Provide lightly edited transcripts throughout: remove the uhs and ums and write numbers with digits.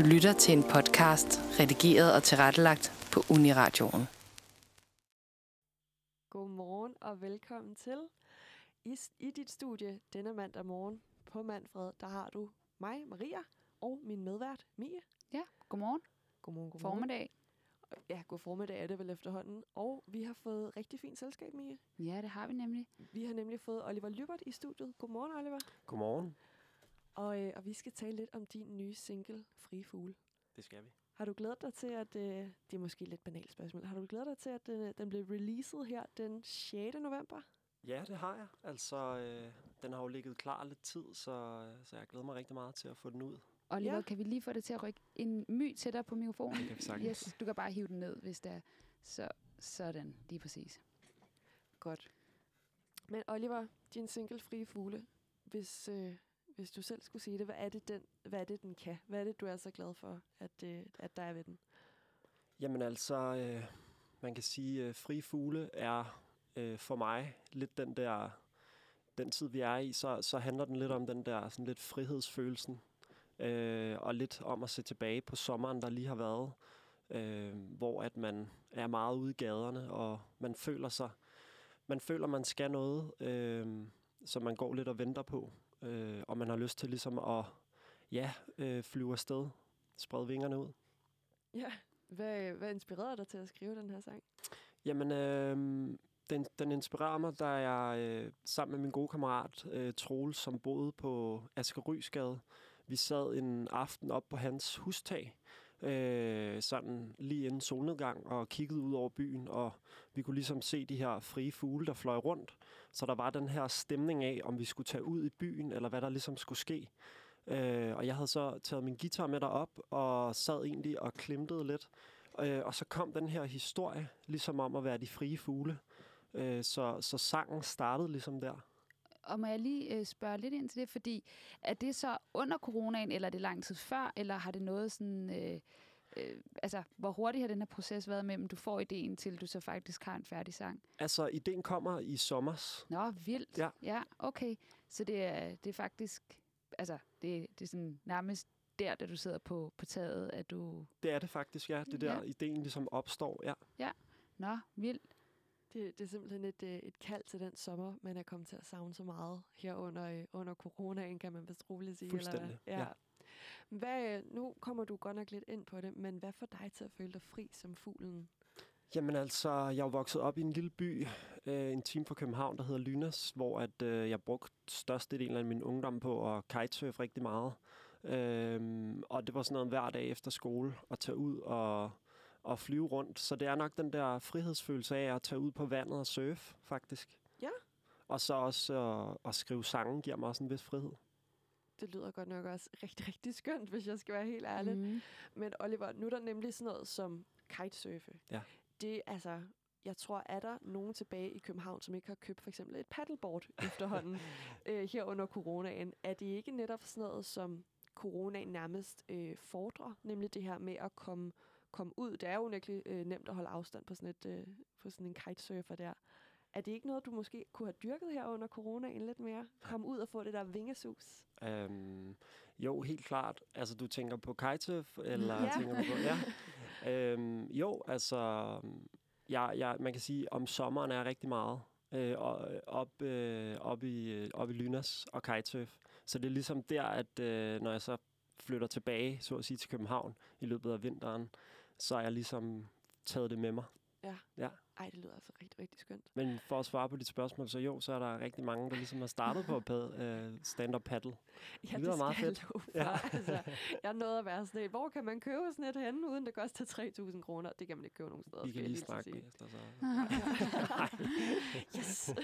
Du lytter til en podcast, redigeret og tilrettelagt på Uniradioen. Godmorgen og velkommen til. I dit studie denne mandag morgen på Manfred, der har du mig, Maria, og min medvært, Mie. Ja, godmorgen. Godmorgen. Formiddag. Ja, god formiddag er det vel efterhånden. Og vi har fået rigtig fint selskab, Mie. Ja, det har vi nemlig. Vi har nemlig fået Oliver Lybert i studiet. Godmorgen, Oliver. Godmorgen. Og vi skal tale lidt om din nye single, Fri Fugle. Det skal vi. Har du glædet dig til, at... det er måske lidt banalt spørgsmål. Har du glædet dig til, at den blev releaset her den 6. november? Ja, det har jeg. Altså, den har jo ligget klar lidt tid, så jeg glæder mig rigtig meget til at få den ud. Oliver, ja. Kan vi lige få det til at rykke en my tættere på mikrofonen? Det kan vi yes, du kan bare hive den ned, hvis det er sådan. Lige præcis. Godt. Men Oliver, din single, Fri Fugle, hvis du selv skulle sige det, hvad er det, den kan? Hvad er det, du er så glad for, at der er ved den? Jamen altså, man kan sige, Fri Fugle er for mig lidt den tid, vi er i, så handler den lidt om den der sådan lidt frihedsfølelsen, og lidt om at se tilbage på sommeren, der lige har været, hvor at man er meget ude i gaderne, og man føler, man skal noget, som man går lidt og venter på. Og man har lyst til ligesom at flyve afsted, sprede vingerne ud. Ja, hvad inspirerede dig til at skrive den her sang? Jamen, den inspirerer mig, da jeg sammen med min gode kammerat Troel, som boede på Askerysgade, vi sad en aften op på hans hustag, sådan lige inden solnedgang, og kiggede ud over byen, og vi kunne ligesom se de her frie fugle, der fløj rundt. Så der var den her stemning af, om vi skulle tage ud i byen, eller hvad der ligesom skulle ske. Og jeg havde så taget min guitar med derop, og sad egentlig og klimtede lidt. Og så kom den her historie, ligesom om at være de frie fugle. Så sangen startede ligesom der. Og må jeg lige spørge lidt ind til det, fordi er det så under coronaen, eller er det lang tid før, eller har det noget sådan, altså hvor hurtigt har den her proces været mellem, du får ideen til, du så faktisk har en færdig sang? Altså ideen kommer i sommers. Nå, vildt. Ja, ja okay. Så det er faktisk, altså det er sådan nærmest der, da du sidder på taget, at du... Det er det faktisk, ja. Det er der ideen ligesom opstår, ja. Ja, nå, vildt. Det er simpelthen et kald til den sommer, man er kommet til at savne så meget her under coronaen, kan man vist roligt sige. Fuldstændig, eller? Ja. Nu kommer du godt nok lidt ind på det, men hvad får dig til at føle dig fri som fuglen? Jamen altså, jeg er vokset op i en lille by, en time fra København, der hedder Lynæs, hvor at, jeg brugte størstedelen af min ungdom på at kitesurfe rigtig meget. Og det var sådan noget hver dag efter skole at tage ud og flyve rundt. Så det er nok den der frihedsfølelse af at tage ud på vandet og surfe, faktisk. Ja. Og så også at skrive sange giver mig også en vis frihed. Det lyder godt nok også rigtig, rigtig skønt, hvis jeg skal være helt ærlig. Mm. Men Oliver, nu er der nemlig sådan noget som kitesurfe. Ja. Det altså... Jeg tror, er der nogen tilbage i København, som ikke har købt for eksempel et paddleboard efterhånden her under coronaen? Er det ikke netop sådan noget, som coronaen nærmest fordrer? Nemlig det her med at komme ud. Det er jo virkelig nemt at holde afstand på sådan en kitesurfer der. Er det ikke noget, du måske kunne have dyrket her under coronaen lidt mere? Komme ud og få det der vingesus? Jo, helt klart. Altså, du tænker på kitesurf? Eller tænker du på... Ja. Jo, altså... Ja, man kan sige, om sommeren er rigtig meget op i Lynæs og kitesurf. Så det er ligesom der, at når jeg så flytter tilbage, så at sige, til København i løbet af vinteren, så har jeg ligesom taget det med mig. Ja. Ja. Ej, det lyder altså rigtig, rigtig skønt. Men for at svare på dit spørgsmål, så jo, så er der rigtig mange, der ligesom har startet på stand-up paddle. Ja, det lyder meget fedt. Ja. Altså, jeg nåede at være sådan et. Hvor kan man købe sådan et henne, uden det koster 3.000 kroner? Det kan man ikke købe nogen steder. Vi kan lige snakke efter, så. Yes.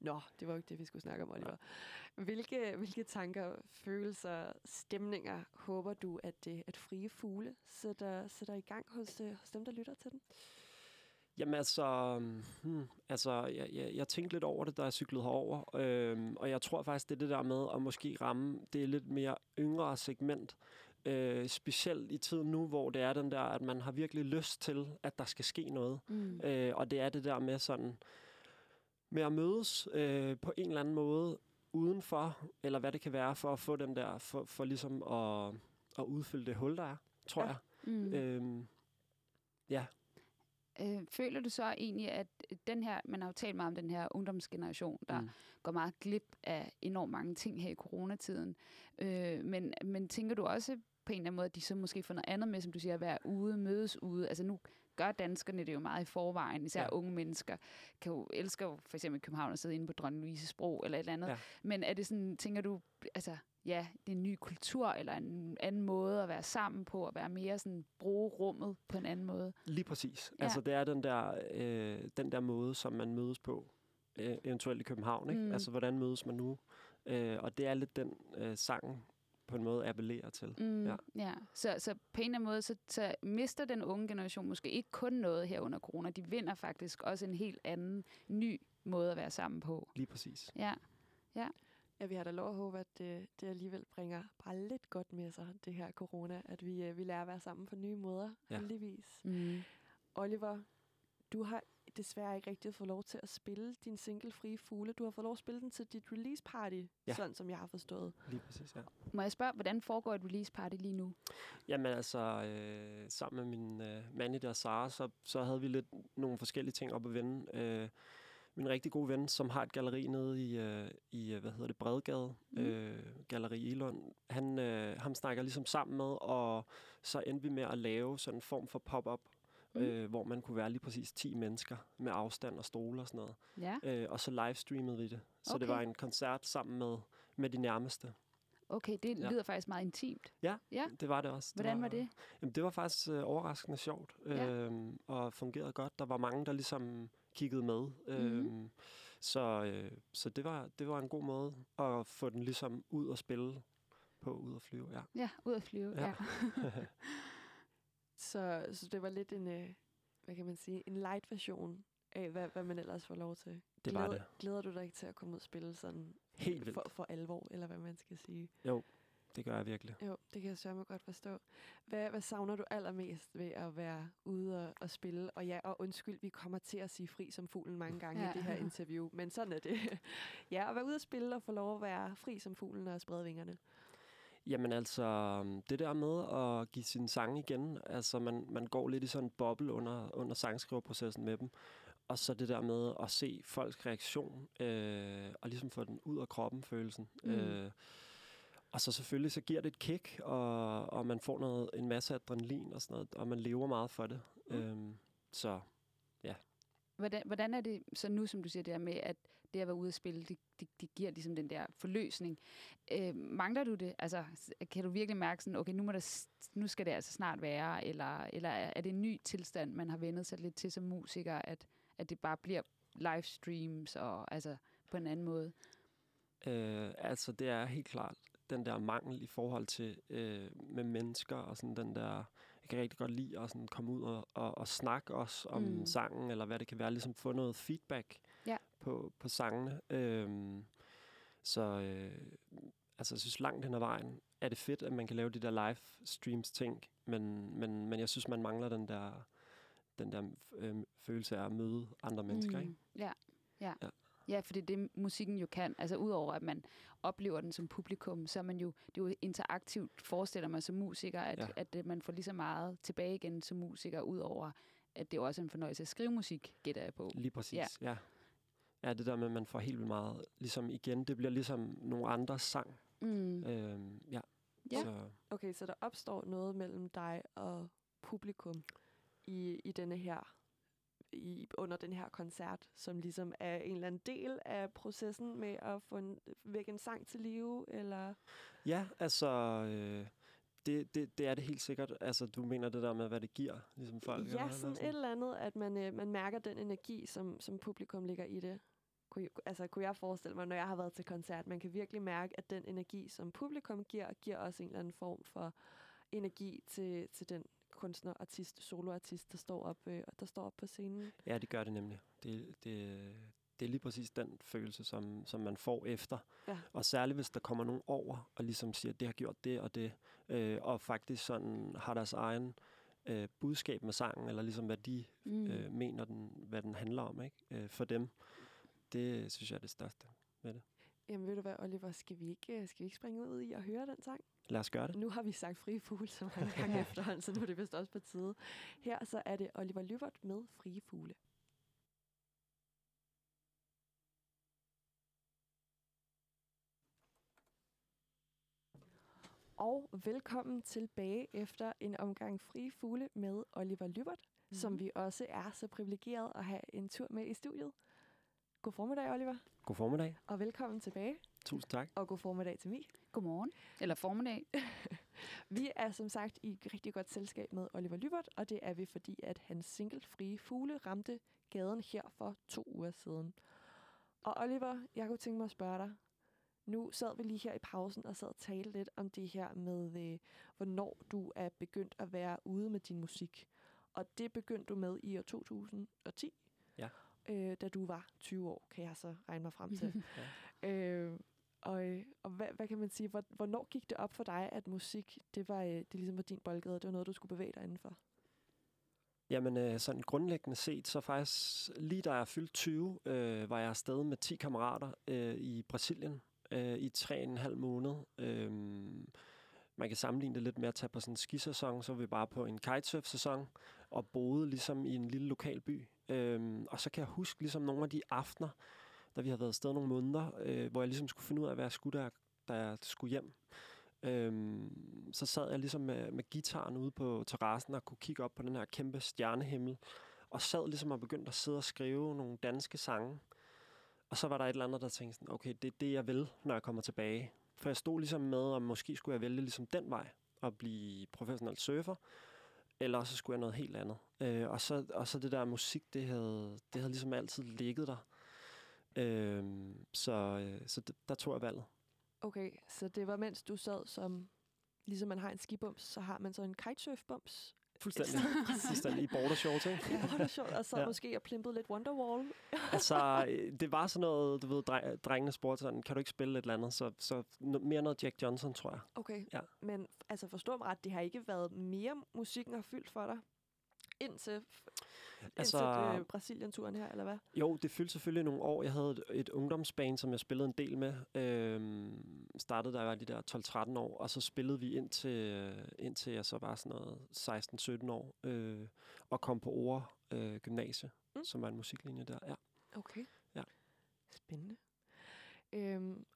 Nå, det var jo ikke det, vi skulle snakke om, Oliver. Hvilke tanker, følelser, stemninger håber du, at frie fugle sætter i gang hos dem, der lytter til den? Jamen altså, jeg tænkte lidt over det, da jeg cyklede herover, og jeg tror faktisk, det er det der med at måske ramme det lidt mere yngre segment, specielt i tiden nu, hvor det er den der, at man har virkelig lyst til, at der skal ske noget, og det er det der med sådan... Med at mødes på en eller anden måde udenfor, eller hvad det kan være, for at få dem der, for ligesom at udfylde det hul, der er, tror jeg. Mm. Ja. Føler du så egentlig, at den her, man har jo talt meget om den her ungdomsgeneration, der går meget glip af enormt mange ting her i coronatiden, men tænker du også på en eller anden måde, at de så måske får noget andet med, som du siger, at være ude, mødes ude. Altså nu gør danskerne det jo meget i forvejen, især unge mennesker kan jo elsker jo for eksempel København at sidde inde på Dronning Louises Bro eller et eller andet. Ja. Men er det sådan, tænker du, altså ja, det er en ny kultur eller en anden måde at være sammen på, at være mere sådan, bruge rummet på en anden måde? Lige præcis. Ja. Altså det er den der måde, som man mødes på, eventuelt i København, ikke? Altså hvordan mødes man nu? Og det er lidt den sangen, på en måde appellerer til. Ja. Så på en eller anden måde, så mister den unge generation måske ikke kun noget her under corona. De vinder faktisk også en helt anden, ny måde at være sammen på. Lige præcis. Ja. Ja, vi har da lov at håbe, at det alligevel bringer bare lidt godt med sig, det her corona, at vi lærer at være sammen på nye måder, heldigvis. Mm. Oliver, du har desværre ikke rigtig fået lov til at spille din single Fri Fugle. Du har fået lov at spille den til dit release party, sådan som jeg har forstået. Lige præcis, ja. Må jeg spørge, hvordan foregår et release party lige nu? Jamen altså, sammen med min manager Sara, så havde vi lidt nogle forskellige ting op at vende. Min rigtig gode ven, som har et galleri nede i Bredegade, Galleri i Lund, ham snakker ligesom sammen med, og så endte vi med at lave sådan en form for pop-up, hvor man kunne være lige præcis 10 mennesker med afstand og stole og sådan noget. Ja. Og så livestreamede vi det. Så det var en koncert sammen med de nærmeste. Okay, det lyder faktisk meget intimt. Ja, det var det også. Hvordan var det? Jamen, det var faktisk overraskende sjovt og fungerede godt. Der var mange, der ligesom kiggede med. Så det var en god måde at få den ligesom ud og spille på, ud og flyve. Ja, ud og flyve, ja. Så det var lidt en, hvad kan man sige, en light version af, hvad man ellers får lov til. Det var det. Glæder du dig ikke til at komme ud og spille sådan helt vildt for alvor, eller hvad man skal sige? Jo, det gør jeg virkelig. Jo, det kan jeg sørge mig godt forstå. Hvad savner du allermest ved at være ude og spille? Og undskyld, vi kommer til at sige fri som fuglen mange gange i det her interview, men sådan er det. Ja, at være ude og spille og få lov at være fri som fuglen og sprede vingerne. Jamen altså, det der med at give sin sang igen, altså man går lidt i sådan en boble under sangskriverprocessen med dem, og så det der med at se folks reaktion, og ligesom få den ud af kroppen, følelsen. Og så selvfølgelig, så giver det et kick, og man får en masse adrenalin og sådan noget, og man lever meget for det. Så ja. Hvordan er det så nu, som du siger, det der med, at det at være ude at spille, det giver ligesom den der forløsning. Mangler du det? Altså, kan du virkelig mærke sådan, okay, nu skal det altså snart være, eller er det en ny tilstand, man har vendet sig lidt til som musiker, at det bare bliver livestreams og altså på en anden måde? Altså, det er helt klart den der mangel i forhold til med mennesker, og sådan den der, jeg kan rigtig godt lide at sådan komme ud og snakke også om sangen, eller hvad det kan være, ligesom få noget feedback på sangene. Altså, jeg synes langt hen ad vejen, er det fedt, at man kan lave de der live streams ting, men jeg synes, man mangler den der følelse af at møde andre mennesker, ikke? Ja. Ja, for det er det, musikken jo kan. Altså udover, at man oplever den som publikum, så er man jo, det er jo interaktivt, forestiller man som musiker, at man får lige så meget tilbage igen som musiker, udover, at det er også en fornøjelse at skrive musik, gætter jeg på. Lige præcis, ja. Ja, det der med, at man får helt vildt meget, ligesom igen, det bliver ligesom nogle andres sang. Ja. Så. Okay, så der opstår noget mellem dig og publikum i denne her under den her koncert, som ligesom er en eller anden del af processen med at få vække en sang til live, eller? Ja, altså, det er det helt sikkert. Altså, du mener det der med, hvad det giver, ligesom folk? Ja, sådan et eller andet, at man mærker den energi, som publikum ligger i det. Kunne jeg forestille mig, når jeg har været til koncert, man kan virkelig mærke, at den energi, som publikum giver også en eller anden form for energi til den kunstner, artist, soloartist, der står op på scenen. Ja, det gør det nemlig. Det er lige præcis den følelse, som man får efter. Ja. Og særligt, hvis der kommer nogen over, og ligesom siger, at det har gjort det og det, og faktisk sådan har deres egen budskab med sangen, eller ligesom hvad de mener, hvad den handler om, ikke? For dem. Det synes jeg er det største med det. Jamen ved du hvad, Oliver, skal vi ikke springe ud i at høre den sang? Lad os gøre det. Nu har vi sagt Fri Fugle så mange gange efterhånden, så nu er det vist også på tide. Her så er det Oliver Lybert med Fri Fugle. Og velkommen tilbage efter en omgang Fri Fugle med Oliver Lybert, som vi også er så privilegeret at have en tur med i studiet. God formiddag, Oliver. God formiddag. Og velkommen tilbage. Tusind tak. Og god formiddag til mig. God morgen. Eller formiddag. Vi er som sagt i rigtig godt selskab med Oliver Lybert, og det er vi, fordi at hans single Frie Fugle ramte gaden her for 2 uger siden. Og Oliver, jeg kunne tænke mig at spørge dig. Nu sad vi lige her i pausen og sad og talte lidt om det her med, hvornår du er begyndt at være ude med din musik. Og det begyndte du med i år 2010. Ja. Da du var 20 år, kan jeg så regne mig frem til. Ja. Og hvad kan man sige, hvornår gik det op for dig, at musik, det ligesom var din boldgade, det var noget, du skulle bevæge dig indenfor? Jamen sådan grundlæggende set, så faktisk lige da jeg fyldte 20, var jeg afsted med 10 kammerater i Brasilien i 3,5 måneder. Man kan sammenligne det lidt med at tage på sådan en skisæson, så var vi bare på en kitesurf-sæson og boede ligesom i en lille lokal by. Og så kan jeg huske ligesom nogle af de aftener, da vi havde været afsted nogle måneder, hvor jeg ligesom skulle finde ud af, hvad jeg skulle, da jeg skulle hjem. Så sad jeg ligesom med gitaren ude på terrassen og kunne kigge op på den her kæmpe stjernehimmel, og sad ligesom og begyndte at sidde og skrive nogle danske sange. Og så var der et eller andet, der tænkte sådan, okay, det er det, jeg vil, når jeg kommer tilbage. For jeg stod ligesom med, om måske skulle jeg vælge ligesom den vej at blive professionel surfer, eller så skulle jeg noget helt andet. Og så det der musik, det havde ligesom altid ligget der. Der tog jeg valget. Okay, så det var mens du sad som, ligesom man har en skibums, så har man så en kitesurfbums. Fuldstændig i bordershorts, ikke? I bordershorts, og så ja. Måske jeg plimpede lidt Wonderwall. Altså, det var sådan noget, du ved, drengene spurgte sådan, kan du ikke spille et eller andet? Så mere noget Jack Johnson, tror jeg. Okay, ja. Men altså forstå mig ret, det har ikke været mere musikken har fyldt for dig? Indtil Brasilien-turen her, eller hvad? Jo, det fyldte selvfølgelig nogle år. Jeg havde et ungdomsband, som jeg spillede en del med. Startede, da jeg var de der 12-13 år, og så spillede vi indtil jeg så var sådan noget 16-17 år, og kom på Ore Gymnasie, som var en musiklinje der. Ja. Okay. Ja. Spændende.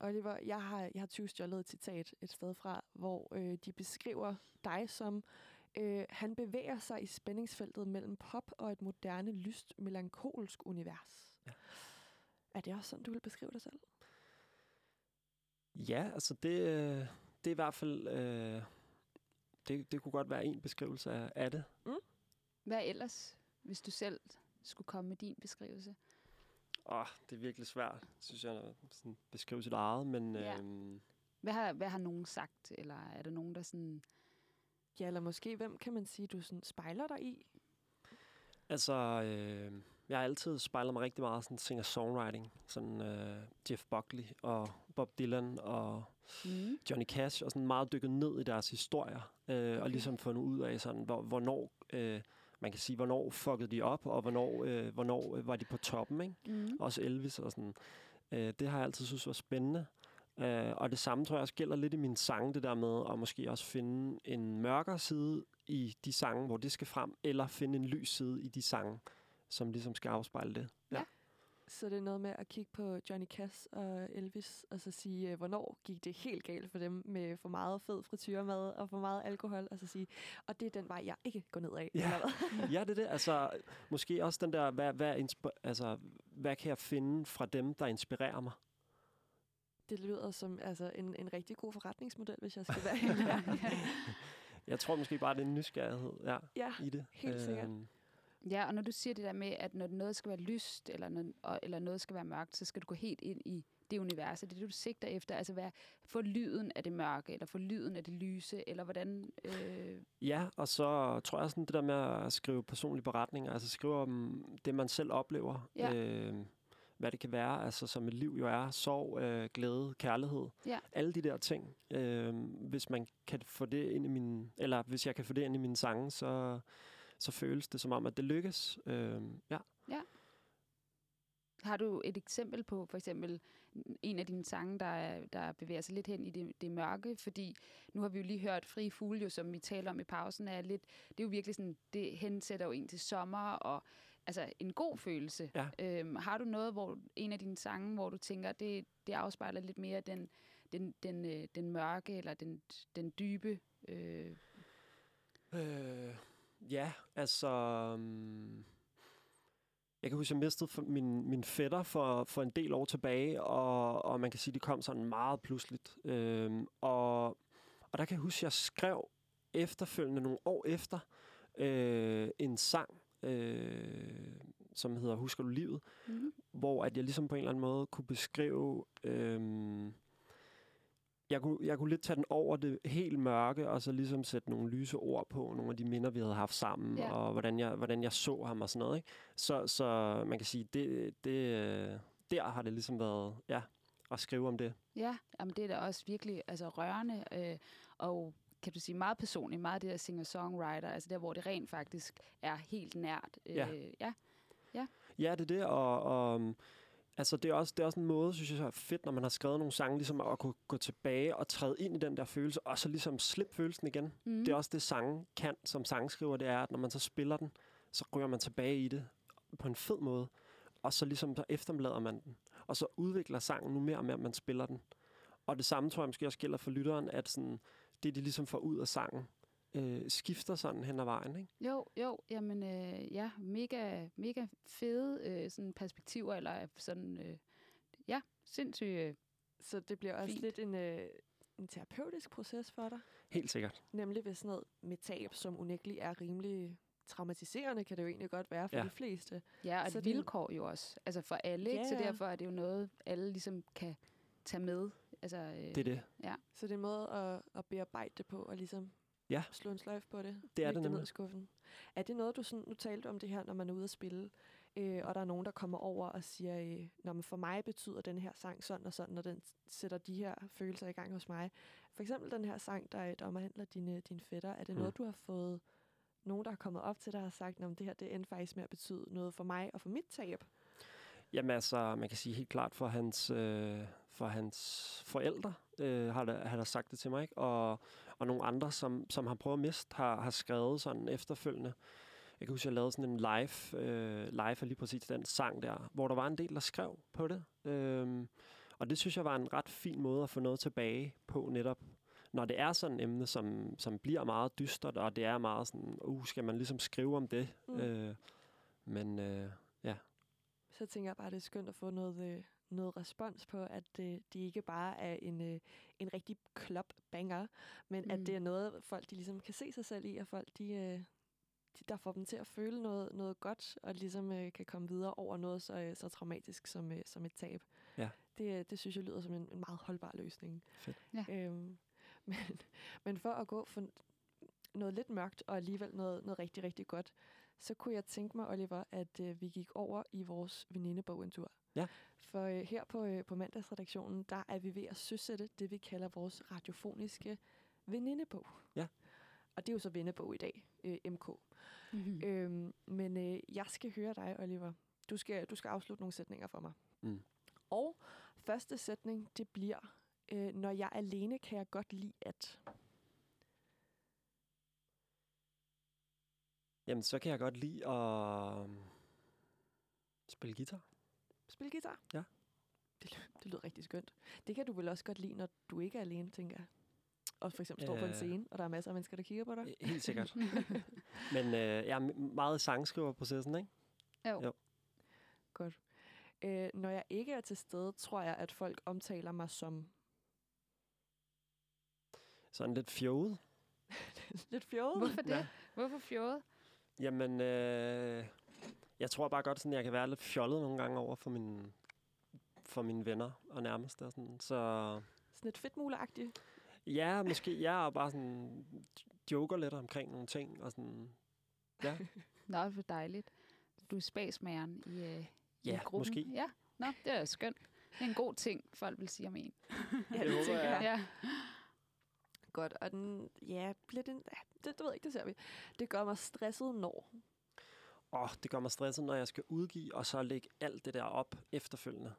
Oliver, jeg har tyvstjålet et citat et sted fra, hvor de beskriver dig som han bevæger sig i spændingsfeltet mellem pop og et moderne, lyst, melankolsk univers. Ja. Er det også sådan, du vil beskrive dig selv? Ja, altså det er i hvert fald det kunne godt være en beskrivelse af det. Mm. Hvad ellers, hvis du selv skulle komme med din beskrivelse? Det er virkelig svært, synes jeg, at beskrive sit eget, men... Ja. Hvad har nogen sagt, eller er der nogen, der sådan... Ja, eller måske, hvem kan man sige, du sådan spejler dig i? Altså, jeg har altid spejlet mig rigtig meget sådan singer-songwriting. Sådan Jeff Buckley og Bob Dylan og Johnny Cash, og sådan meget dykket ned i deres historier. Og ligesom fundet ud af sådan, hvornår... Man kan sige, hvornår fuckede de op, og hvornår var de på toppen, ikke? Også Elvis og sådan. Det har jeg altid synes var spændende. Og det samme tror jeg også gælder lidt i mine sange, det der med at måske også finde en mørkere side i de sange, hvor det skal frem, eller finde en lys side i de sange, som ligesom skal afspejle det. Ja. Så det er noget med at kigge på Johnny Cash og Elvis, og så sige, hvornår gik det helt galt for dem med for meget fed frityremad og for meget alkohol, og så sige, og det er den vej, jeg ikke går ned af. Ja, ja, det er det. Altså, måske også den der, hvad kan jeg finde fra dem, der inspirerer mig? Det lyder som en rigtig god forretningsmodel, hvis jeg skal være helt ærlig. Jeg tror måske bare, det er en nysgerrighed i det. Helt sikkert. Ja, og når du siger det der med, at når noget skal være lyst, eller noget skal være mørkt, så skal du gå helt ind i det univers, det er det, du sigter efter. Altså, få lyden af det mørke, eller få lyden af det lyse, eller hvordan... Ja, og så tror jeg sådan det der med at skrive personlige beretninger, altså skrive om det, man selv oplever, hvad det kan være, altså som et liv jo er, sorg, glæde, kærlighed, alle de der ting. Hvis man kan få det ind i hvis jeg kan få det ind i mine sange, så føles det som om, at det lykkes. Ja. Har du et eksempel på, for eksempel, en af dine sange, der bevæger sig lidt hen i det mørke? Fordi nu har vi jo lige hørt Fri Fugle, jo, som vi taler om i pausen, er lidt, det er jo virkelig sådan, det hensætter jo en til sommer, og altså en god følelse. Ja. Har du noget, hvor en af dine sange, hvor du tænker, det afspejler lidt mere den mørke, eller den dybe? Ja, altså... Jeg kan huske, at jeg mistede min fætter for en del år tilbage, og man kan sige, at det kom sådan meget pludseligt. Og der kan jeg huske, at jeg skrev efterfølgende nogle år efter en sang, som hedder Husker du livet? Mm-hmm. Hvor at jeg ligesom på en eller anden måde kunne beskrive... Jeg kunne lidt tage den over det helt mørke, og så ligesom sætte nogle lyse ord på nogle af de minder, vi havde haft sammen, yeah. og hvordan jeg så ham og sådan noget. Ikke? Så man kan sige, det der har det ligesom været at skrive om det. Ja, jamen det er da også virkelig altså, rørende, og kan du sige meget personligt, meget det der singer-songwriter, altså der, hvor det rent faktisk er helt nært. Ja, det er det, og altså, det er også en måde, synes jeg, er fedt, når man har skrevet nogle sange, ligesom at kunne gå tilbage og træde ind i den der følelse, og så ligesom slippe følelsen igen. Mm. Det er også det, sange kan som sangskriver, det er, at når man så spiller den, så ryger man tilbage i det på en fed måde, og så ligesom så efterlader man den, og så udvikler sangen nu mere og mere, man spiller den. Og det samme, tror jeg, måske også gælder for lytteren, at sådan, det, de ligesom får ud af sangen, skifter sådan hen ad vejen, ikke? Jo, jamen ja, mega fede sådan perspektiver, eller sådan, ja, sindssygt Så det bliver også fint. Lidt en terapeutisk proces for dig? Helt sikkert. Nemlig ved sådan noget med tab, som unægteligt er rimelig traumatiserende, kan det jo egentlig godt være for de fleste. Ja, og så vilkår jo også, altså for alle, ikke? Så derfor er det jo noget, alle ligesom kan tage med. Altså, det er det. Ja. Så det er en måde at bearbejde det på, og ligesom slå en sløjf på det. Det er det nemlig. Er det noget, du sådan, nu talte om det her, når man er ude at spille, og der er nogen, der kommer over og siger, når man for mig betyder den her sang sådan og sådan, og den sætter de her følelser i gang hos mig. For eksempel den her sang, der omhandler dine fætter. Er det noget, du har fået nogen, der er kommet op til dig og har sagt, at det her det endte faktisk med at betyde noget for mig og for mit tab? Jamen altså, man kan sige helt klart, for hans forældre har der sagt det til mig, ikke? Og nogle andre, som har prøvet at miste, har skrevet sådan efterfølgende. Jeg kan huske, jeg lavede sådan en live af lige præcis den sang der, hvor der var en del, der skrev på det. Og det synes jeg var en ret fin måde at få noget tilbage på netop. Når det er sådan et emne, som bliver meget dystert, og det er meget sådan, skal man ligesom skrive om det? Så tænker jeg bare, at det er skønt at få noget respons på, at det ikke bare er en rigtig klop-banger, men at det er noget, folk de ligesom kan se sig selv i, og folk der får dem til at føle noget godt, og ligesom kan komme videre over noget så traumatisk som et tab. Ja. Det synes jeg lyder som en meget holdbar løsning. Ja. Men for at gå for noget lidt mørkt, og alligevel noget rigtig, rigtig godt, så kunne jeg tænke mig, Oliver, at vi gik over i vores venindebogentur. Ja. For her på mandagsredaktionen, der er vi ved at søsætte det, vi kalder vores radiofoniske venindebog. Ja. Og det er jo så venindebog i dag, MK. Mm-hmm. Jeg skal høre dig, Oliver. Du skal afslutte nogle sætninger for mig. Mm. Og første sætning, det bliver, når jeg er alene, kan jeg godt lide at... Jamen, så kan jeg godt lide at spille guitar. Spille guitar? Ja. Det lyder rigtig skønt. Det kan du vel også godt lide, når du ikke er alene, tænker jeg. Og for eksempel står på en scene, og der er masser af mennesker, der kigger på dig. Helt sikkert. Men jeg er meget sangskriverprocessen, ikke? Jo. Godt. Når jeg ikke er til stede, tror jeg, at folk omtaler mig som... Sådan lidt fjollet. Lidt fjollet. Hvorfor det? Ja. Hvorfor fjollet? Jamen, jeg tror bare godt, sådan, at jeg kan være lidt fjollet nogle gange over for mine venner og nærmeste. Og sådan. Sådan lidt fedtmule-agtigt? Ja, måske. Jeg er bare sådan joker lidt omkring nogle ting. Og sådan, ja. Nå, det er dejligt. Du er spasmageren i gruppen. Måske. Ja, nå, det er skønt. Det er en god ting, folk vil sige om en. Ja, det tænker jeg. Ja. Godt, og den, ja, bliver den, det ved jeg ikke, det ser vi. Det gør mig stresset, når... det gør mig stresset, når jeg skal udgive, og så lægge alt det der op efterfølgende.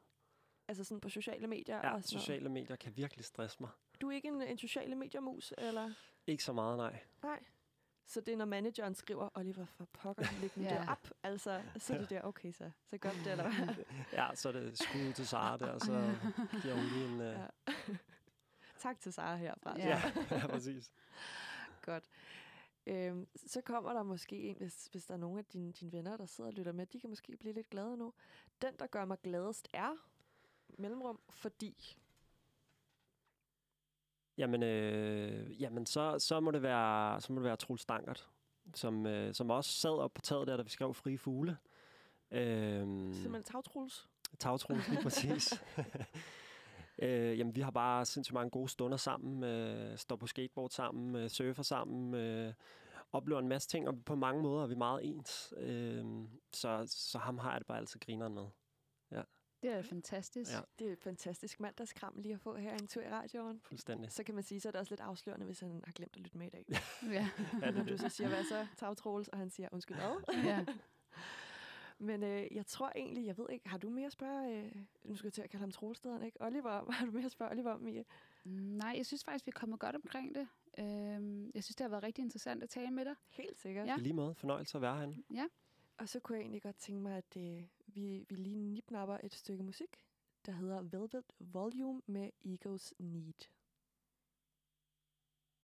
Altså sådan på sociale medier? Ja, og sociale medier kan virkelig stresse mig. Du er ikke en sociale mediemus, eller? Ikke så meget, nej. Nej. Så det er, når manageren skriver, Oliver, for pokker, læg den der op, altså, så er det der, okay, så gør det, eller hvad? Ja, så er det skud til Sara der, og så giver hun lige en... Tak til Sara herfra. Ja, ja, præcis. Godt. Så kommer der måske en, hvis der er nogen af dine venner, der sidder og lytter med, de kan måske blive lidt glade nu. Den, der gør mig gladest, er mellemrum, fordi... Jamen, så må det være Troel Stangert, som også sad op på taget der, da vi skrev Fri Fugle. Simpelthen tagtruls? Tagtruls, lige præcis. Jamen, vi har bare sindssygt mange gode stunder sammen, står på skateboard sammen, surfer sammen, oplever en masse ting, og på mange måder er vi meget ens. Så ham har jeg det bare altid grineren med. Ja. Det er fantastisk. Ja. Det er et fantastisk mandagskram lige at få her en tur i radioen. Fuldstændig. Så kan man sige, så er det også lidt afslørende, hvis han har glemt at lytte med i dag. Ja. Når du så siger, hvad så? Tag Troels, og han siger, undskyld hvad? Ja. Men jeg tror egentlig, jeg ved ikke, har du mere at spørge? Nu skal jeg til at kalde ham Troelstederen, ikke? Oliver, har du mere at spørge Oliver om, Mia? Nej, jeg synes faktisk, vi kommer godt omkring det. Jeg synes, det har været rigtig interessant at tale med dig. Helt sikkert. Ja. I lige måde, fornøjelse at være herinde. Ja. Og så kunne jeg egentlig godt tænke mig, at vi lige nipnapper et stykke musik, der hedder Velvet Volume med Egos Need.